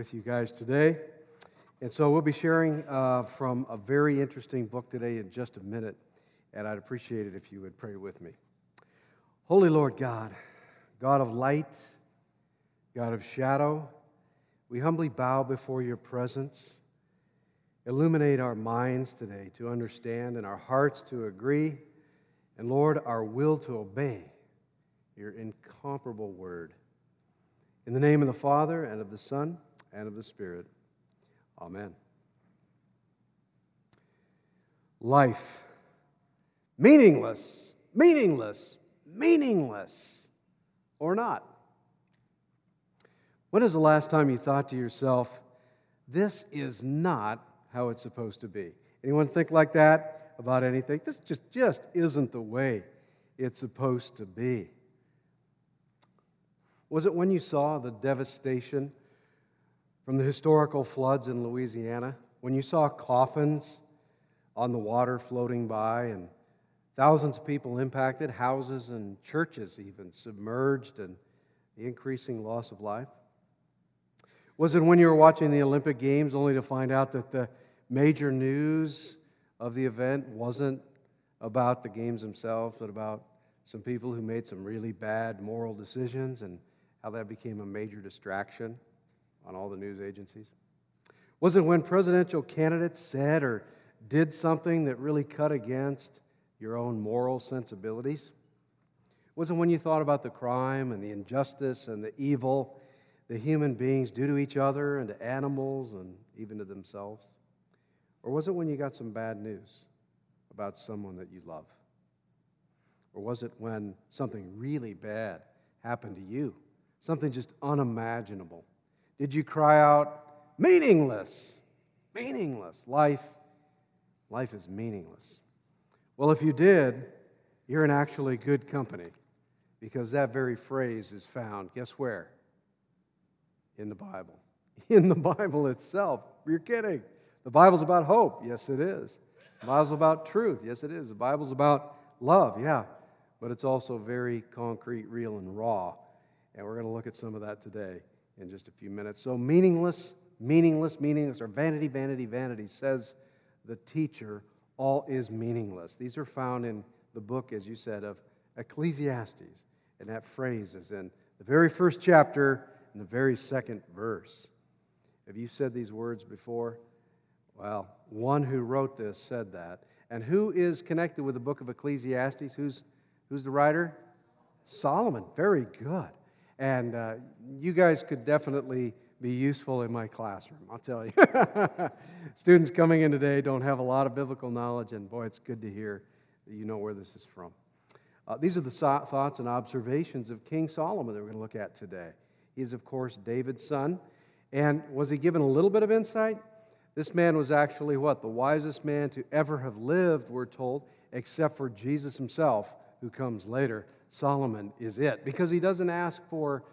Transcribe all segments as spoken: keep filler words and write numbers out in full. with you guys today. And so we'll be sharing uh, from a very interesting book today in just a minute, and I'd appreciate it if you would pray with me. Holy Lord God, God of light, God of shadow, we humbly bow before your presence. Illuminate our minds today to understand and our hearts to agree, and Lord, our will to obey your incomparable word. In the name of the Father, and of the Son, and of the Spirit. Amen. Life. Meaningless, meaningless, meaningless, or not. When is the last time you thought to yourself, this is not how it's supposed to be? Anyone think like that about anything? This just, just isn't the way it's supposed to be. Was it when you saw the devastation from the historical floods in Louisiana? When you saw coffins on the water floating by and thousands of people impacted, houses and churches even submerged, and the increasing loss of life? Was it when you were watching the Olympic Games only to find out that the major news of the event wasn't about the games themselves, but about some people who made some really bad moral decisions and how that became a major distraction on all the news agencies? Was it when presidential candidates said or did something that really cut against your own moral sensibilities? Was it when you thought about the crime and the injustice and the evil the human beings do to each other and to animals and even to themselves? Or was it when you got some bad news about someone that you love? Or was it when something really bad happened to you, something just unimaginable? Did you cry out, meaningless, meaningless, life, life is meaningless? Well, if you did, you're in actually good company, because that very phrase is found, guess where? In the Bible. In the Bible itself. You're kidding. The Bible's about hope. Yes, it is. The Bible's about truth. Yes, it is. The Bible's about love. Yeah. But it's also very concrete, real, and raw. And we're going to look at some of that today in just a few minutes. So meaningless, meaningless, meaningless, or vanity, vanity, vanity, says the teacher, all is meaningless. These are found in the book, as you said, of Ecclesiastes. And that phrase is in the very first chapter, in the very second verse. Have you said these words before? Well, one who wrote this said that. And who is connected with the book of Ecclesiastes? Who's, who's the writer? Solomon. Very good. And uh, you guys could definitely be useful in my classroom, I'll tell you. Students coming in today don't have a lot of biblical knowledge, and boy, it's good to hear that you know where this is from. Uh, these are the so- thoughts and observations of King Solomon that we're going to look at today. He's, of course, David's son. And was he given a little bit of insight? This man was actually what? The wisest man to ever have lived, we're told, except for Jesus himself, who comes later. Solomon is it. Because he doesn't ask for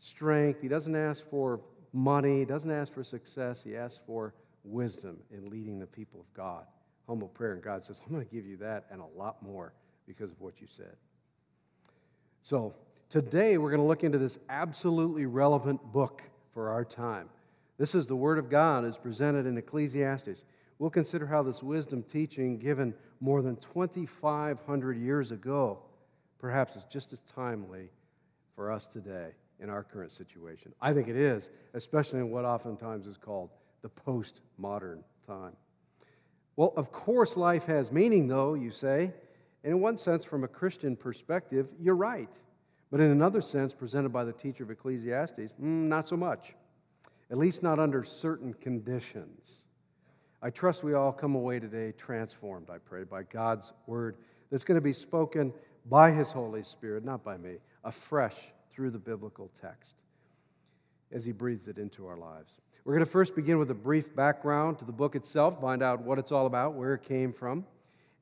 strength. He doesn't ask for money. He doesn't ask for success. He asks for wisdom in leading the people of God. Humble prayer. And God says, I'm going to give you that and a lot more because of what you said. So today, we're going to look into this absolutely relevant book for our time. This is the Word of God as presented in Ecclesiastes. We'll consider how this wisdom teaching given more than twenty-five hundred years ago perhaps is just as timely for us today in our current situation. I think it is, especially in what oftentimes is called the postmodern time. Well, of course life has meaning, though, you say. And in one sense, from a Christian perspective, you're right. But in another sense, presented by the teacher of Ecclesiastes, not so much, at least not under certain conditions. I trust we all come away today transformed, I pray, by God's word that's going to be spoken by his Holy Spirit, not by me, afresh through the biblical text as he breathes it into our lives. We're going to first begin with a brief background to the book itself, find out what it's all about, where it came from,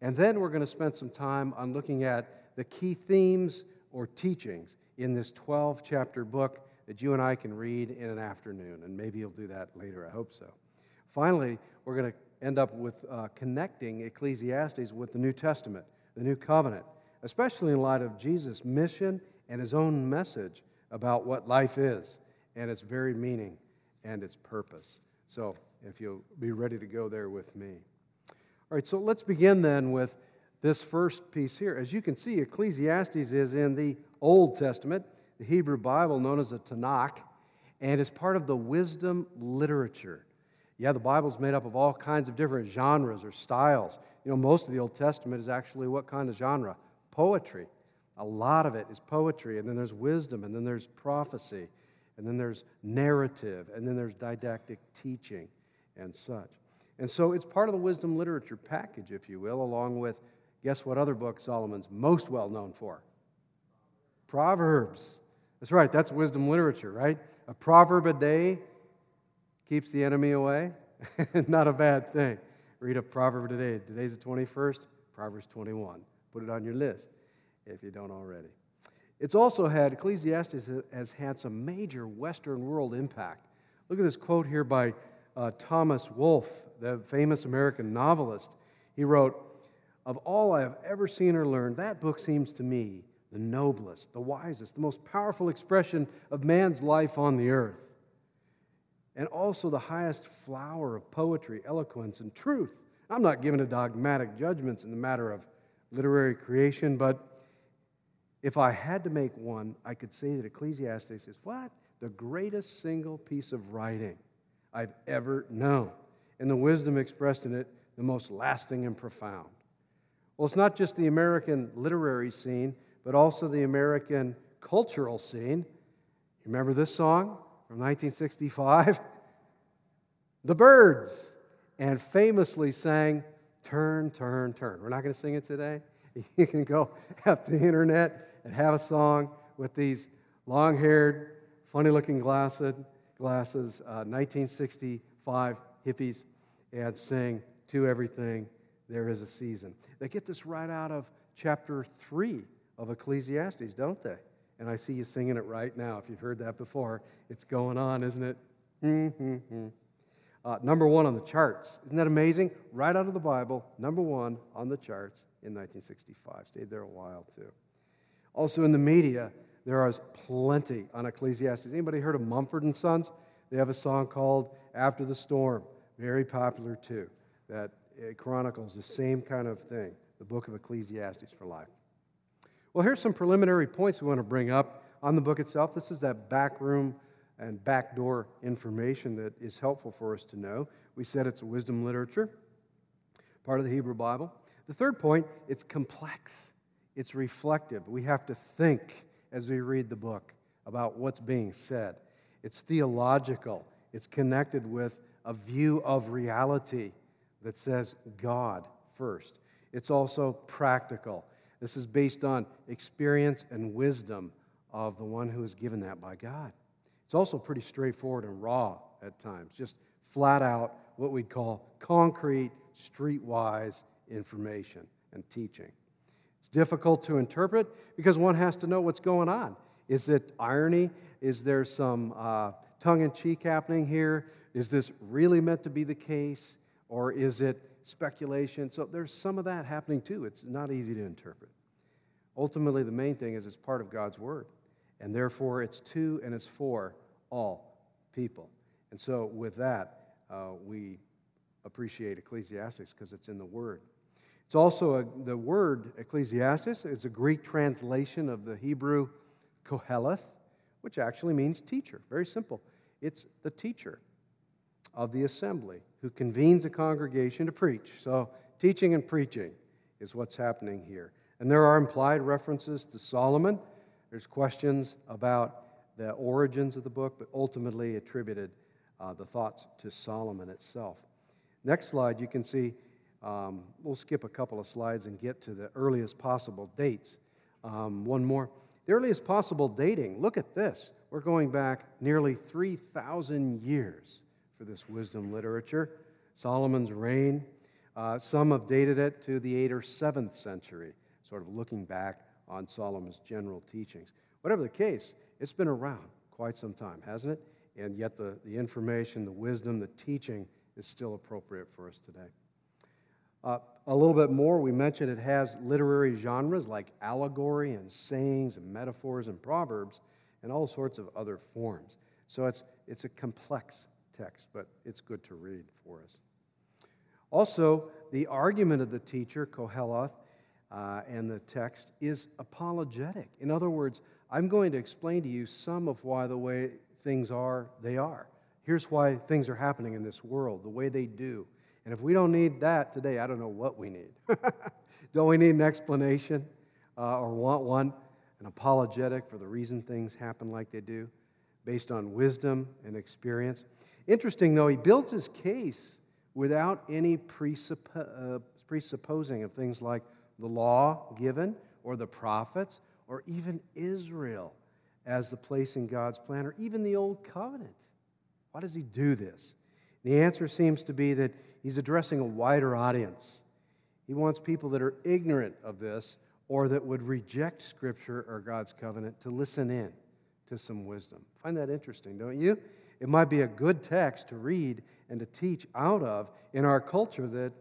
and then we're going to spend some time on looking at the key themes or teachings in this twelve-chapter book that you and I can read in an afternoon, and maybe you'll do that later, I hope so. Finally, we're going to end up with uh, connecting Ecclesiastes with the New Testament, the New Covenant, especially in light of Jesus' mission and his own message about what life is and its very meaning and its purpose. So if you'll be ready to go there with me. All right, so let's begin then with this first piece here. As you can see, Ecclesiastes is in the Old Testament, the Hebrew Bible known as the Tanakh, and is part of the wisdom literature. Yeah, the Bible's made up of all kinds of different genres or styles. You know, most of the Old Testament is actually what kind of genre? Poetry. A lot of it is poetry, and then there's wisdom, and then there's prophecy, and then there's narrative, and then there's didactic teaching and such. And so it's part of the wisdom literature package, if you will, along with, guess what other book Solomon's most well known for? Proverbs. That's right, that's wisdom literature, right? A proverb a day keeps the enemy away. Not a bad thing. Read a proverb today. Today's the twenty-first, Proverbs twenty-one. Put it on your list if you don't already. It's also had, Ecclesiastes has had some major Western world impact. Look at this quote here by uh, Thomas Wolfe, the famous American novelist. He wrote, "Of all I have ever seen or learned, that book seems to me the noblest, the wisest, the most powerful expression of man's life on the earth, and also the highest flower of poetry, eloquence, and truth. I'm not given to dogmatic judgments in the matter of literary creation, but if I had to make one, I could say that Ecclesiastes is what? The greatest single piece of writing I've ever known, and the wisdom expressed in it, the most lasting and profound." Well, it's not just the American literary scene, but also the American cultural scene. Remember this song from nineteen sixty-five? The Byrds, and famously sang, "Turn, turn, turn." We're not going to sing it today. You can go up the internet and have a song with these long-haired, funny-looking glasses, glasses uh, nineteen sixty-five hippies, and sing, "To everything there is a season." They get this right out of chapter three of Ecclesiastes, don't they? And I see you singing it right now. If you've heard that before, it's going on, isn't it? Mm-hmm-hmm. Uh, number one on the charts. Isn't that amazing? Right out of the Bible, number one on the charts in nineteen sixty-five. Stayed there a while, too. Also in the media, there is plenty on Ecclesiastes. Anybody heard of Mumford and Sons? They have a song called "After the Storm." Very popular, too. That chronicles the same kind of thing. The book of Ecclesiastes for life. Well, here's some preliminary points we want to bring up on the book itself. This is that backroom and backdoor information that is helpful for us to know. We said it's wisdom literature, part of the Hebrew Bible. The third point, it's complex. It's reflective. We have to think as we read the book about what's being said. It's theological. It's connected with a view of reality that says God first. It's also practical. This is based on experience and wisdom of the one who is given that by God. It's also pretty straightforward and raw at times, just flat out what we'd call concrete, streetwise information and teaching. It's difficult to interpret because one has to know what's going on. Is it irony? Is there some uh, tongue-in-cheek happening here? Is this really meant to be the case? Or is it speculation? So there's some of that happening too. It's not easy to interpret. Ultimately, the main thing is it's part of God's Word. And therefore, it's to and it's for all people. And so with that, uh, we appreciate Ecclesiastes because it's in the Word. It's also a, the word Ecclesiastes is a Greek translation of the Hebrew Qoheleth, which actually means teacher. Very simple. It's the teacher of the assembly who convenes a congregation to preach. So teaching and preaching is what's happening here. And there are implied references to Solomon. There's questions about the origins of the book, but ultimately attributed uh, the thoughts to Solomon itself. Next slide, you can see, um, we'll skip a couple of slides and get to the earliest possible dates. Um, one more. The earliest possible dating, look at this. We're going back nearly three thousand years for this wisdom literature. Solomon's reign, uh, some have dated it to the eighth or seventh century, sort of looking back on Solomon's general teachings. Whatever the case, it's been around quite some time, hasn't it? And yet the, the information, the wisdom, the teaching is still appropriate for us today. Uh, a little bit more, we mentioned it has literary genres like allegory and sayings and metaphors and proverbs and all sorts of other forms. So it's, it's a complex text, but it's good to read for us. Also, the argument of the teacher, Qoheleth, uh, and the text is apologetic. In other words, I'm going to explain to you some of why the way things are, they are. Here's why things are happening in this world, the way they do. And if we don't need that today, I don't know what we need. Don't we need an explanation uh, or want one? An apologetic for the reason things happen like they do, based on wisdom and experience. Interesting, though, he builds his case without any presuppo- uh, presupposing of things like the law given or the prophets or even Israel as the place in God's plan or even the Old Covenant. Why does he do this? And the answer seems to be that he's addressing a wider audience. He wants people that are ignorant of this or that would reject Scripture or God's covenant to listen in to some wisdom. I find that interesting, don't you? It might be a good text to read and to teach out of in our culture that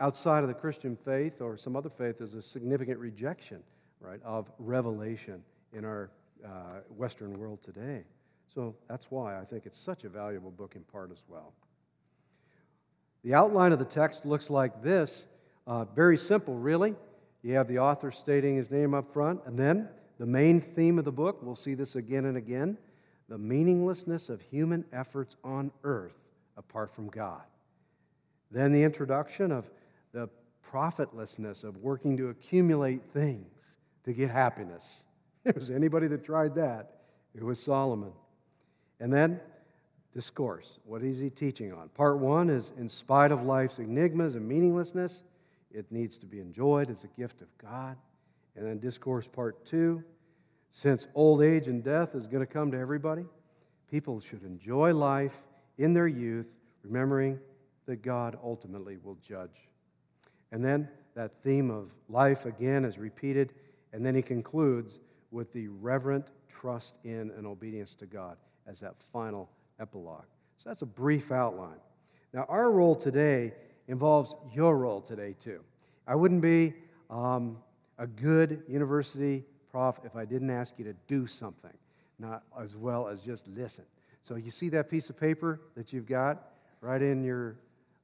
outside of the Christian faith or some other faith there's a significant rejection, right, of revelation in our uh, Western world today. So that's why I think it's such a valuable book in part as well. The outline of the text looks like this. Uh, very simple, really. You have the author stating his name up front, and then the main theme of the book, we'll see this again and again, the meaninglessness of human efforts on earth apart from God. Then the introduction of the profitlessness of working to accumulate things to get happiness. If there was anybody that tried that, it was Solomon. And then discourse. What is he teaching on? Part one is in spite of life's enigmas and meaninglessness, it needs to be enjoyed as a gift of God. And then discourse part two, since old age and death is going to come to everybody, people should enjoy life in their youth, remembering that God ultimately will judge. And then that theme of life again is repeated, and then he concludes with the reverent trust in and obedience to God as that final epilogue. So that's a brief outline. Now, our role today involves your role today, too. I wouldn't be um, a good university prof if I didn't ask you to do something, not as well as just listen. So you see that piece of paper that you've got right in your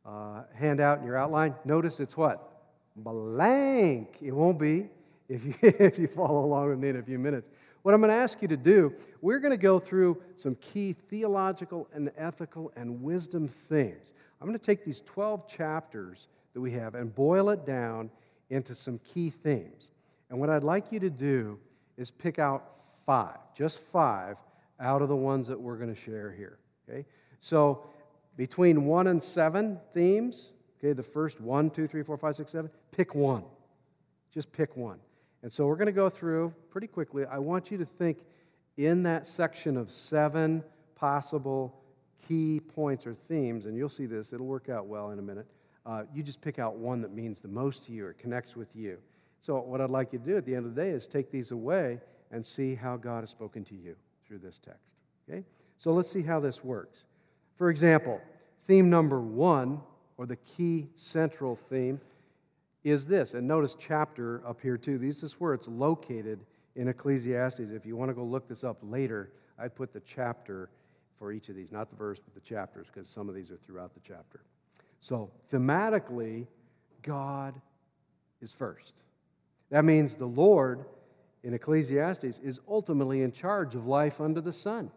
uh, handout and your outline? Notice it's what? Blank. It won't be if you, if you follow along with me in a few minutes. What I'm going to ask you to do, we're going to go through some key theological and ethical and wisdom themes. I'm going to take these twelve chapters that we have and boil it down into some key themes. And what I'd like you to do is pick out five, just five, out of the ones that we're going to share here. Okay? So between one and seven themes, okay, the first one, two, three, four, five, six, seven, pick one. Just pick one. And so we're going to go through pretty quickly. I want you to think in that section of seven possible key points or themes, and you'll see this, it'll work out well in a minute. Uh, you just pick out one that means the most to you or connects with you. So what I'd like you to do at the end of the day is take these away and see how God has spoken to you through this text. Okay? So let's see how this works. For example, theme number one, or the key central theme, is this. And notice chapter up here too. This is where it's located in Ecclesiastes. If you want to go look this up later, I put the chapter for each of these, not the verse, but the chapters, because some of these are throughout the chapter. So thematically, God is first. That means the Lord in Ecclesiastes is ultimately in charge of life under the sun.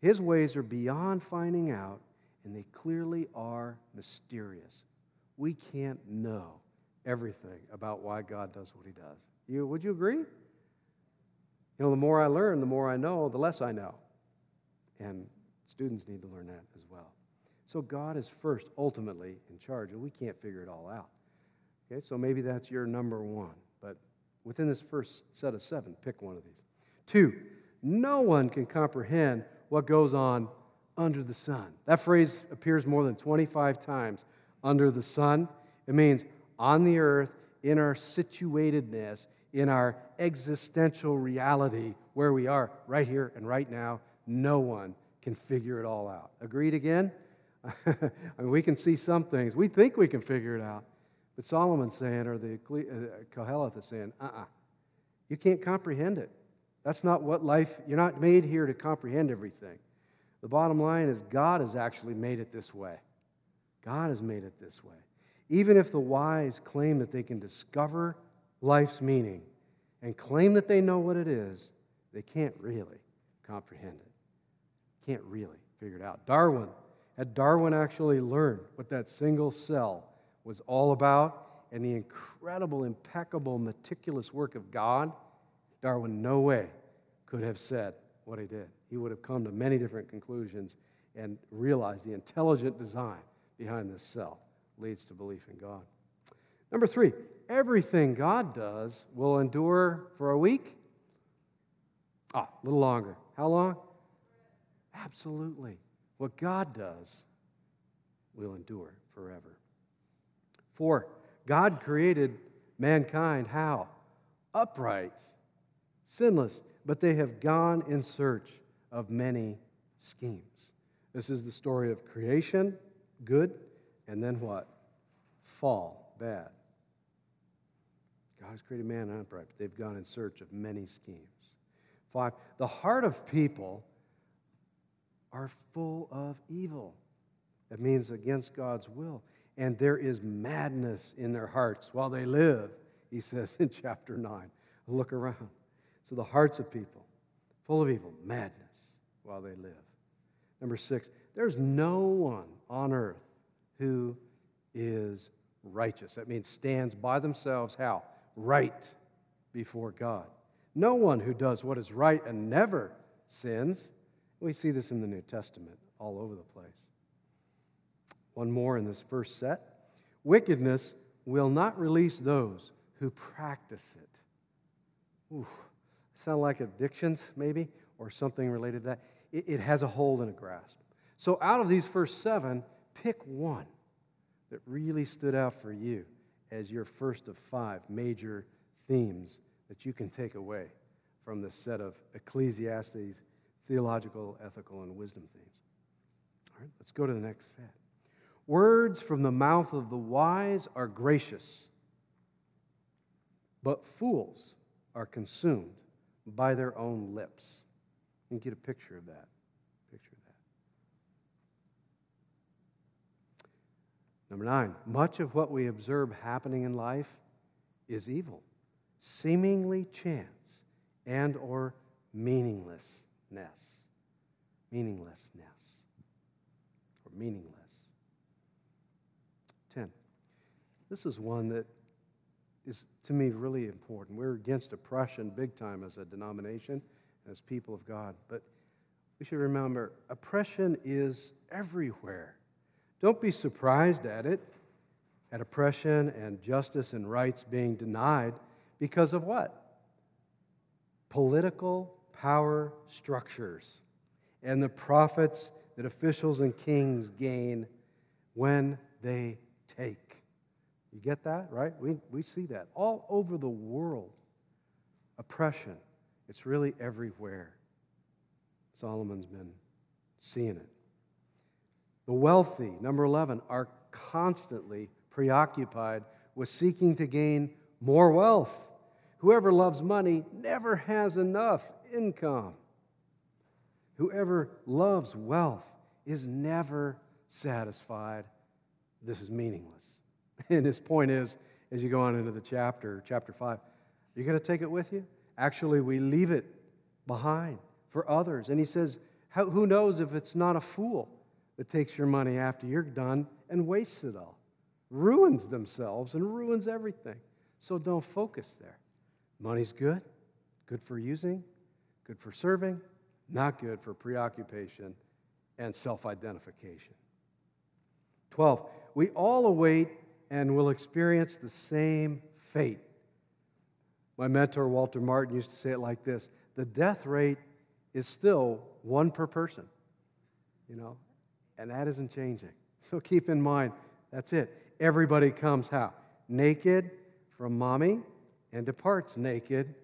His ways are beyond finding out, and they clearly are mysterious. We can't know everything about why God does what he does. You, would you agree? You know, the more I learn, the more I know, the less I know. And students need to learn that as well. So God is first, ultimately, in charge, and we can't figure it all out. Okay, so maybe that's your number one. But within this first set of seven, pick one of these. Two, no one can comprehend what goes on under the sun. That phrase appears more than twenty-five times, under the sun. It means on the earth, in our situatedness, in our existential reality, where we are right here and right now, no one can figure it all out. Agreed again? I mean, we can see some things. We think we can figure it out. But Solomon's saying, or the Qoheleth is saying, uh-uh. You can't comprehend it. That's not what life, you're not made here to comprehend everything. The bottom line is God has actually made it this way. God has made it this way. Even if the wise claim that they can discover life's meaning and claim that they know what it is, they can't really comprehend it. Can't really figure it out. Darwin, had Darwin actually learned what that single cell was all about and the incredible, impeccable, meticulous work of God, Darwin no way could have said what he did. He would have come to many different conclusions and realized the intelligent design behind this cell leads to belief in God. Number three, everything God does will endure for a week. Ah, a little longer. How long? Absolutely. What God does will endure forever. Four, God created mankind how? Upright, sinless, but they have gone in search of many schemes. This is the story of creation, good, and then what? Fall, bad. God has created man upright, but they've gone in search of many schemes. Five, the heart of people are full of evil. That means against God's will. And there is madness in their hearts while they live, he says in chapter nine. Look around. So the hearts of people, full of evil, madness while they live. Number six, there's no one on earth who is righteous. That means stands by themselves, how? Right before God. No one who does what is right and never sins. We see this in the New Testament all over the place. One more in this first set. Wickedness will not release those who practice it. Ooh, sound like addictions, maybe, or something related to that. It, it has a hold and a grasp. So out of these first seven, pick one that really stood out for you as your first of five major themes that you can take away from this set of Ecclesiastes theological, ethical, and wisdom themes. All right, let's go to the next set. Words from the mouth of the wise are gracious, but fools are consumed by their own lips. You can get a picture of that. Picture of that. Number nine, much of what we observe happening in life is evil, seemingly chance and or meaninglessness. Meaninglessness. Or meaningless. ten. This is one that is, to me, really important. We're against oppression big time as a denomination, as people of God. But we should remember, oppression is everywhere. Don't be surprised at it, at oppression and justice and rights being denied because of what? Political power structures and the profits that officials and kings gain when they take. You get that, right? We, we see that all over the world. Oppression. It's really everywhere. Solomon's been seeing it. The wealthy, number eleven, are constantly preoccupied with seeking to gain more wealth. Whoever loves money never has enough income. Whoever loves wealth is never satisfied. This is meaningless. And his point is, as you go on into the chapter, chapter five, you're going to take it with you? Actually, we leave it behind for others. And he says, who knows if it's not a fool that takes your money after you're done and wastes it all, ruins themselves and ruins everything. So don't focus there. Money's good, good for using, good for serving, not good for preoccupation and self-identification. twelve, we all await and will experience the same fate. My mentor, Walter Martin, used to say it like this: the death rate is still one per person, you know, and that isn't changing. So keep in mind, that's it. Everybody comes how? Naked from mommy and departs naked,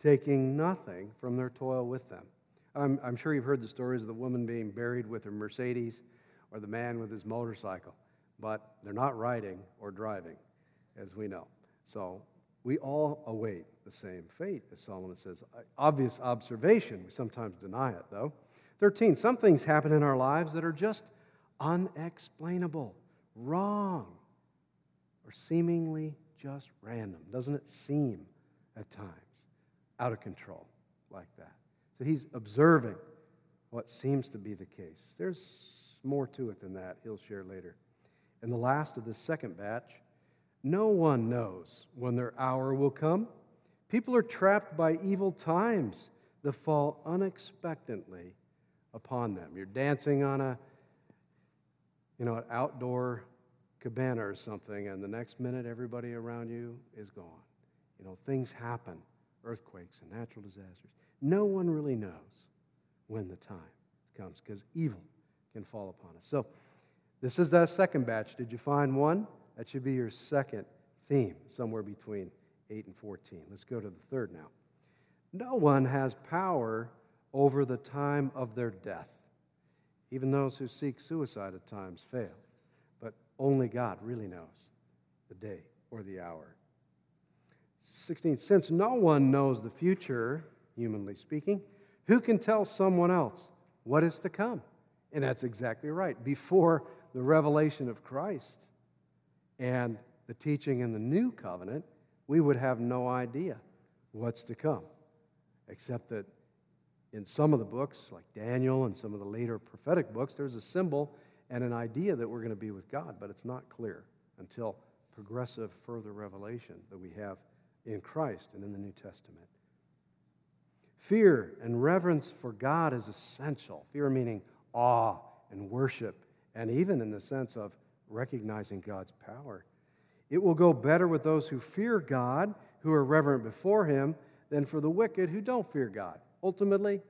taking nothing from their toil with them. I'm, I'm sure you've heard the stories of the woman being buried with her Mercedes or the man with his motorcycle, but they're not riding or driving, as we know. So We all await the same fate, as Solomon says. Obvious observation. We sometimes deny it, though. thirteen, some things happen in our lives that are just unexplainable, wrong, or seemingly just random. Doesn't it seem at times out of control like that? So he's observing what seems to be the case. There's more to it than that. He'll share later. And the last of this second batch, no one knows when their hour will come. People are trapped by evil times that fall unexpectedly upon them. You're dancing on a, you know, an outdoor cabana or something, and the next minute everybody around you is gone. You know, things happen, earthquakes and natural disasters. No one really knows when the time comes because evil can fall upon us. So this is that second batch. Did you find one? That should be your second theme, somewhere between eight and fourteen. Let's go to the third now. No one has power over the time of their death. Even those who seek suicide at times fail. But only God really knows the day or the hour. sixteen, since no one knows the future, humanly speaking, who can tell someone else what is to come? And that's exactly right. Before the revelation of Christ and the teaching in the new covenant, we would have no idea what's to come, except that in some of the books, like Daniel and some of the later prophetic books, there's a symbol and an idea that we're going to be with God, but it's not clear until progressive further revelation that we have in Christ and in the New Testament. Fear and reverence for God is essential. Fear meaning awe and worship, and even in the sense of recognizing God's power. It will go better with those who fear God, who are reverent before Him, than for the wicked who don't fear God. Ultimately,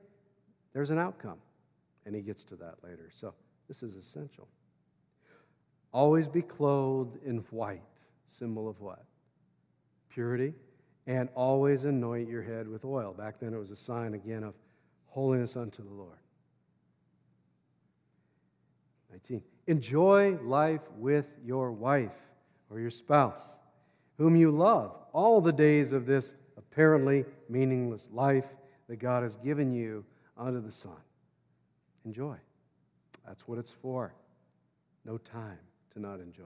there's an outcome, and he gets to that later. So this is essential. Always be clothed in white, symbol of what? Purity. And always anoint your head with oil. Back then it was a sign, again, of holiness unto the Lord. nineteen. Enjoy life with your wife or your spouse, whom you love, all the days of this apparently meaningless life that God has given you under the sun. Enjoy. That's what it's for. No time to not enjoy.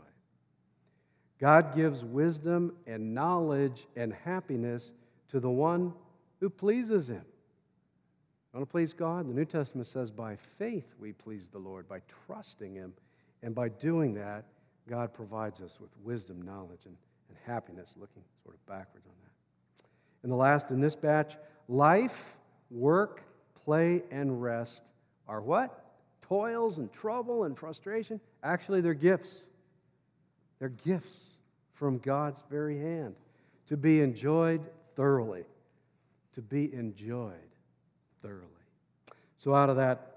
God gives wisdom and knowledge and happiness to the one who pleases Him. You want to please God? The New Testament says, by faith we please the Lord, by trusting Him, and by doing that, God provides us with wisdom, knowledge, and, and happiness, looking sort of backwards on that. And the last in this batch, life, work, play, and rest are what? Toils and trouble and frustration. Actually, they're gifts. They're gifts from God's very hand to be enjoyed thoroughly. To be enjoyed thoroughly. So out of that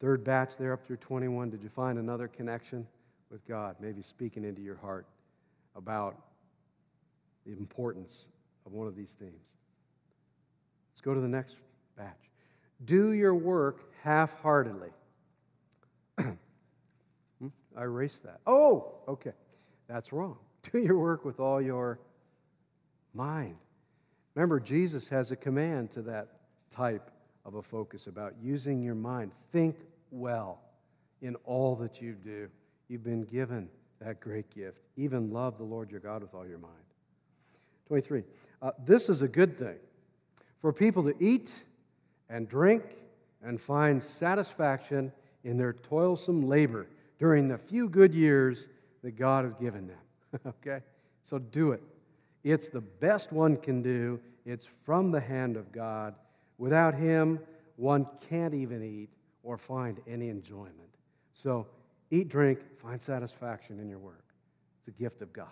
third batch there up through twenty-one, did you find another connection with God? Maybe speaking into your heart about the importance of one of these themes. Let's go to the next batch. Do your work half-heartedly. hmm? I erased that. Oh, okay. That's wrong. Do your work with all your mind. Remember, Jesus has a command to that type of a focus about using your mind. Think well in all that you do. You've been given that great gift. Even love the Lord your God with all your mind. twenty-three. Uh, this is a good thing. For people to eat and drink and find satisfaction in their toilsome labor during the few good years that God has given them. Okay? So do it. It's the best one can do. It's from the hand of God. Without Him, one can't even eat or find any enjoyment. So eat, drink, find satisfaction in your work. It's a gift of God.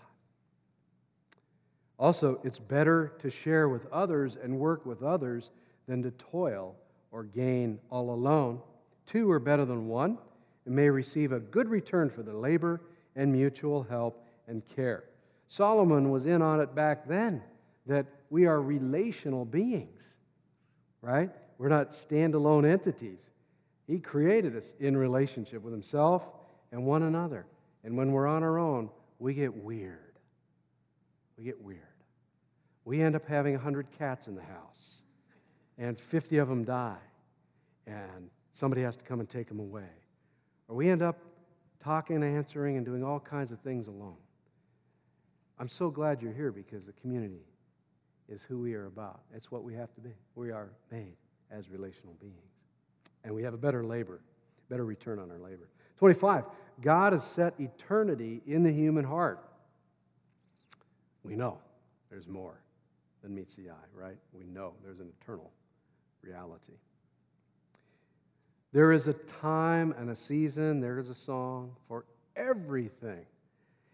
Also, it's better to share with others and work with others than to toil or gain all alone. Two are better than one and may receive a good return for their labor and mutual help and care. Solomon was in on it back then, that we are relational beings, right? We're not standalone entities. He created us in relationship with Himself and one another. And when we're on our own, we get weird. We get weird. we end up having one hundred cats in the house, and fifty of them die, and somebody has to come and take them away. Or we end up talking and answering and doing all kinds of things alone. I'm so glad you're here, because the community is who we are about. It's what we have to be. We are made as relational beings. And we have a better labor, better return on our labor. twenty-five, God has set eternity in the human heart. We know there's more than meets the eye, right? We know there's an eternal reality. There is a time and a season, there is a song for everything.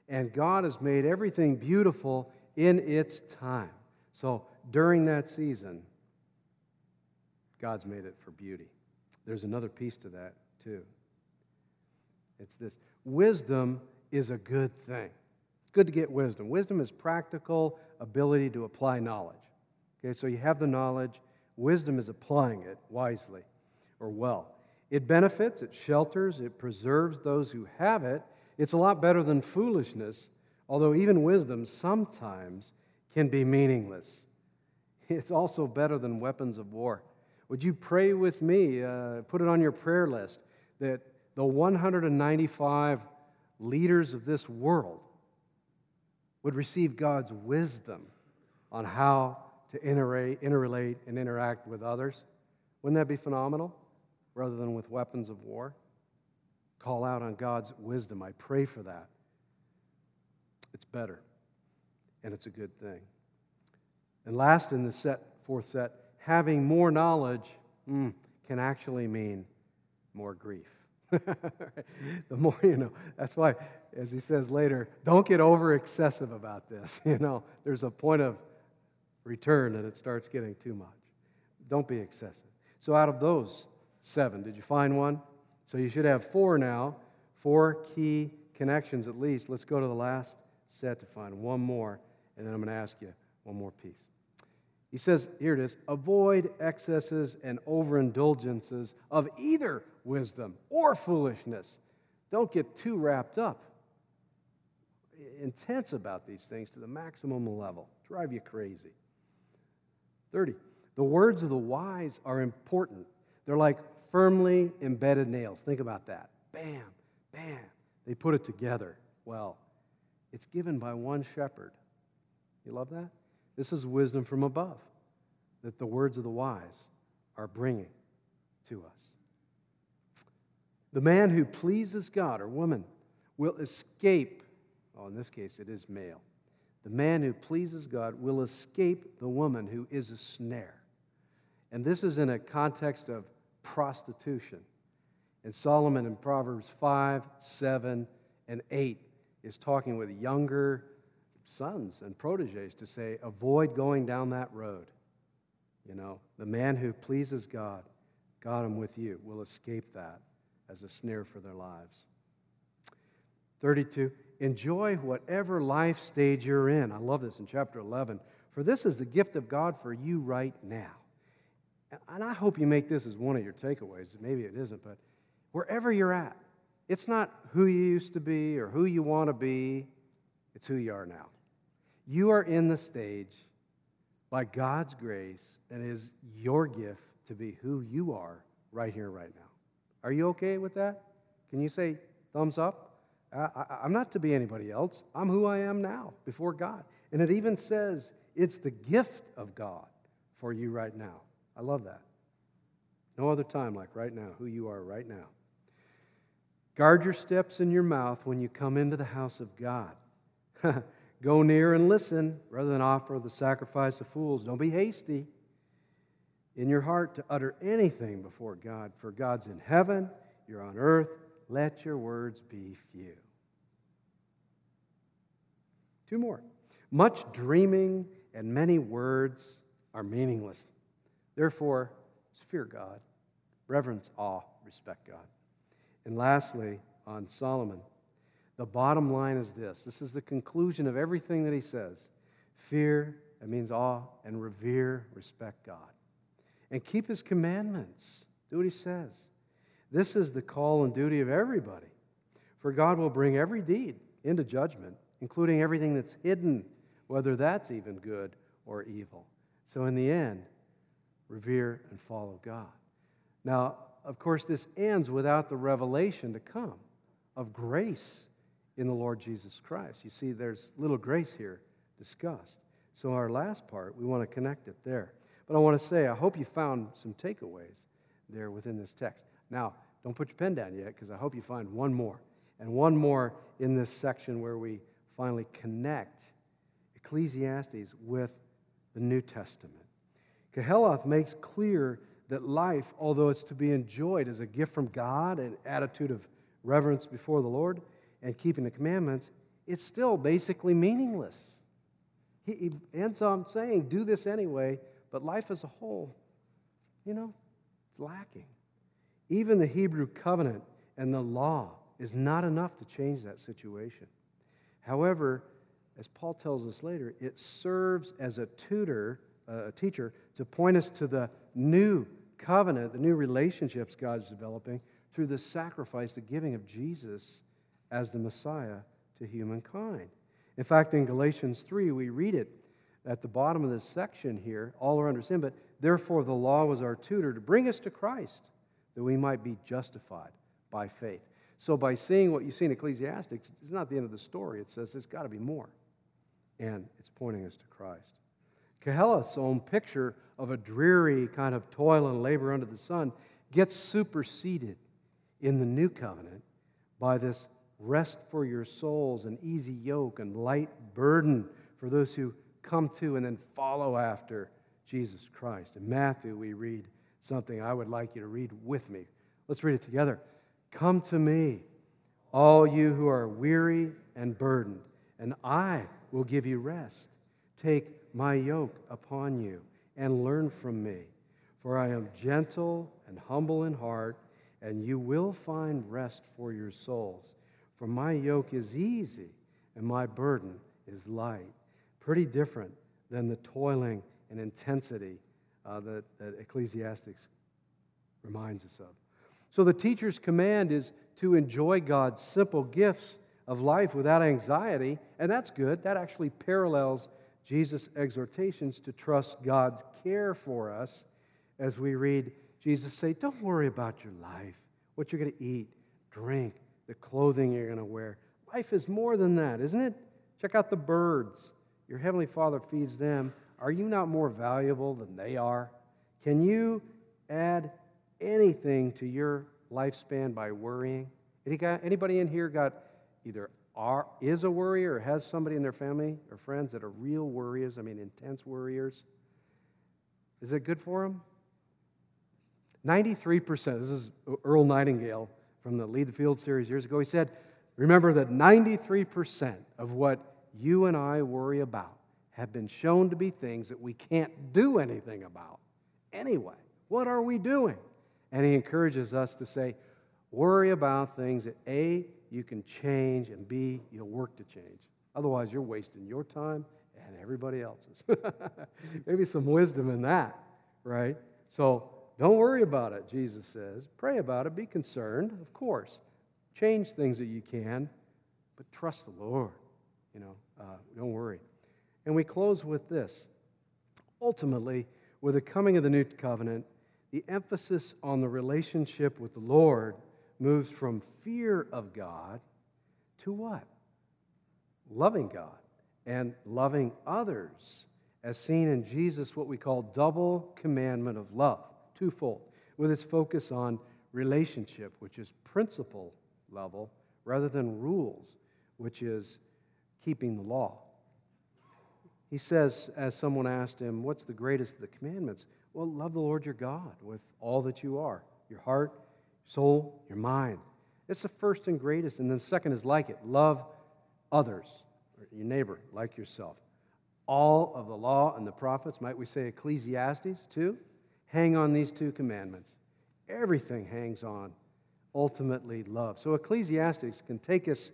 And God has made everything beautiful in its time. So during that season, God's made it for beauty. There's another piece to that, too. It's this. Wisdom is a good thing. It's good to get wisdom. Wisdom is practical ability to apply knowledge. Okay, so you have the knowledge. Wisdom is applying it wisely or well. It benefits, it shelters, it preserves those who have it. It's a lot better than foolishness, although even wisdom sometimes can be meaningless. It's also better than weapons of war. Would you pray with me, uh, put it on your prayer list, that the one hundred ninety-five leaders of this world would receive God's wisdom on how to interrelate and interact with others? Wouldn't that be phenomenal? Rather than with weapons of war. Call out on God's wisdom. I pray for that. It's better, and it's a good thing. And last in the set, fourth set, having more knowledge mm, can actually mean more grief. The more you know. That's why, as he says later, don't get over excessive about this. You know, there's a point of return and it starts getting too much. Don't be excessive. So out of those seven, did you find one? So you should have four now, four key connections at least. Let's go to the last set to find one more, and then I'm going to ask you one more piece. He says, here it is, avoid excesses and overindulgences of either wisdom or foolishness. Don't get too wrapped up, intense about these things to the maximum level. Drive you crazy. thirty, the words of the wise are important. They're like firmly embedded nails. Think about that. Bam, bam. They put it together. Well, it's given by one shepherd. You love that? This is wisdom from above that the words of the wise are bringing to us. The man who pleases God or woman will escape, oh, in this case it is male. The man who pleases God will escape the woman who is a snare. And this is in a context of prostitution. And Solomon in Proverbs five, seven, and eight is talking with younger sons and proteges to say, avoid going down that road. You know, the man who pleases God, God, I'm with you, will escape that as a snare for their lives. thirty-two, enjoy whatever life stage you're in. I love this in chapter eleven. For this is the gift of God for you right now. And I hope you make this as one of your takeaways. Maybe it isn't, but wherever you're at, it's not who you used to be or who you want to be. It's who you are now. You are in the stage by God's grace, and it is your gift to be who you are right here, right now. Are you okay with that? Can you say thumbs up? I, I, I'm not to be anybody else. I'm who I am now before God. And it even says it's the gift of God for you right now. I love that. No other time like right now, who you are right now. Guard your steps in your mouth when you come into the house of God. Go near and listen rather than offer the sacrifice of fools. Don't be hasty in your heart to utter anything before God, for God's in heaven, you're on earth. Let your words be few. Two more. Much dreaming and many words are meaningless. Therefore, fear God, reverence, awe, respect God. And lastly, on Solomon, the bottom line is this. This is the conclusion of everything that he says. Fear, that means awe, and revere, respect God. And keep his commandments. Do what he says. This is the call and duty of everybody. For God will bring every deed into judgment, including everything that's hidden, whether that's even good or evil. So in the end, revere and follow God. Now, of course, this ends without the revelation to come of grace in the Lord Jesus Christ. You see, there's little grace here discussed. So our last part, we want to connect it there. But I want to say, I hope you found some takeaways there within this text. Now, don't put your pen down yet, because I hope you find one more. And one more in this section where we finally connect Ecclesiastes with the New Testament. Qoheleth makes clear that life, although it's to be enjoyed as a gift from God, an attitude of reverence before the Lord, and keeping the commandments, it's still basically meaningless. He ends on saying, do this anyway, but life as a whole, you know, it's lacking. Even the Hebrew covenant and the law is not enough to change that situation. However, as Paul tells us later, it serves as a tutor, uh, a teacher, to point us to the new covenant, the new relationships God's developing through the sacrifice, the giving of Jesus as the Messiah to humankind. In fact, in Galatians three, we read it at the bottom of this section here, all are under sin, but therefore the law was our tutor to bring us to Christ, that we might be justified by faith. So by seeing what you see in Ecclesiastes, it's not the end of the story. It says there's got to be more, and it's pointing us to Christ. Qoheleth's own picture of a dreary kind of toil and labor under the sun gets superseded in the new covenant by this rest for your souls, an easy yoke and light burden for those who come to and then follow after Jesus Christ. In Matthew, we read something I would like you to read with me. Let's read it together. Come to me, all you who are weary and burdened, and I will give you rest. Take my yoke upon you and learn from me, for I am gentle and humble in heart, and you will find rest for your souls. For my yoke is easy and my burden is light. Pretty different than the toiling and intensity uh, that, that Ecclesiastes reminds us of. So the teacher's command is to enjoy God's simple gifts of life without anxiety, and that's good. That actually parallels Jesus' exhortations to trust God's care for us. As we read Jesus say, don't worry about your life, what you're going to eat, drink, the clothing you're going to wear. Life is more than that, isn't it? Check out the birds. Your heavenly Father feeds them. Are you not more valuable than they are? Can you add anything to your lifespan by worrying? Anybody in here got either are, is a worrier or has somebody in their family or friends that are real worriers, I mean intense worriers? Is it good for them? ninety-three percent, this is Earl Nightingale from the Lead the Field series years ago. He said, remember that ninety-three percent of what you and I worry about have been shown to be things that we can't do anything about. Anyway, what are we doing? And he encourages us to say, worry about things that A, you can change, and B, you'll work to change. Otherwise, you're wasting your time and everybody else's. Maybe some wisdom in that, right? So don't worry about it, Jesus says. Pray about it. Be concerned, of course. Change things that you can, but trust the Lord. You know, uh, don't worry. And we close with this. Ultimately, with the coming of the new covenant, the emphasis on the relationship with the Lord moves from fear of God to what? Loving God and loving others, as seen in Jesus, what we call double commandment of love, twofold, with its focus on relationship, which is principle level, rather than rules, which is keeping the law. He says, as someone asked him, what's the greatest of the commandments? Well, love the Lord your God with all that you are, your heart, soul, your mind. It's the first and greatest, and then second is like it. Love others, or your neighbor, like yourself. All of the law and the prophets, might we say Ecclesiastes two, hang on these two commandments. Everything hangs on, ultimately, love. So Ecclesiastes can take us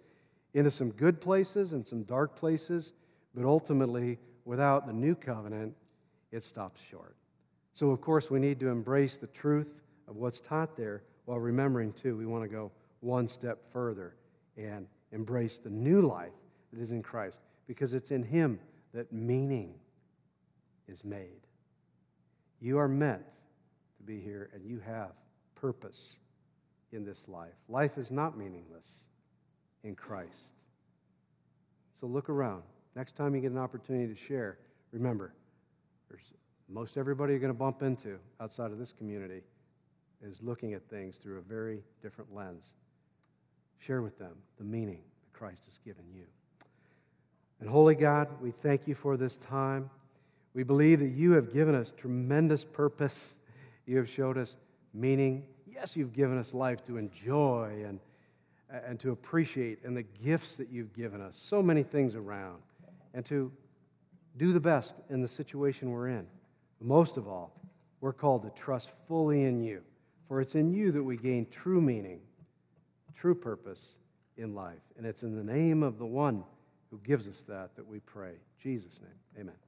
into some good places and some dark places, but ultimately, without the new covenant, it stops short. So, of course, we need to embrace the truth of what's taught there while remembering, too, we want to go one step further and embrace the new life that is in Christ, because it's in Him that meaning is made. You are meant to be here, and you have purpose in this life. Life is not meaningless in Christ. So look around. Next time you get an opportunity to share, remember, there's most everybody you're going to bump into outside of this community is looking at things through a very different lens. Share with them the meaning that Christ has given you. And holy God, we thank you for this time. We believe that you have given us tremendous purpose. You have showed us meaning. Yes, you've given us life to enjoy and, and to appreciate, and the gifts that you've given us, so many things around, and to do the best in the situation we're in. But most of all, we're called to trust fully in you, for it's in you that we gain true meaning, true purpose in life. And it's in the name of the one who gives us that that we pray. In Jesus' name, amen.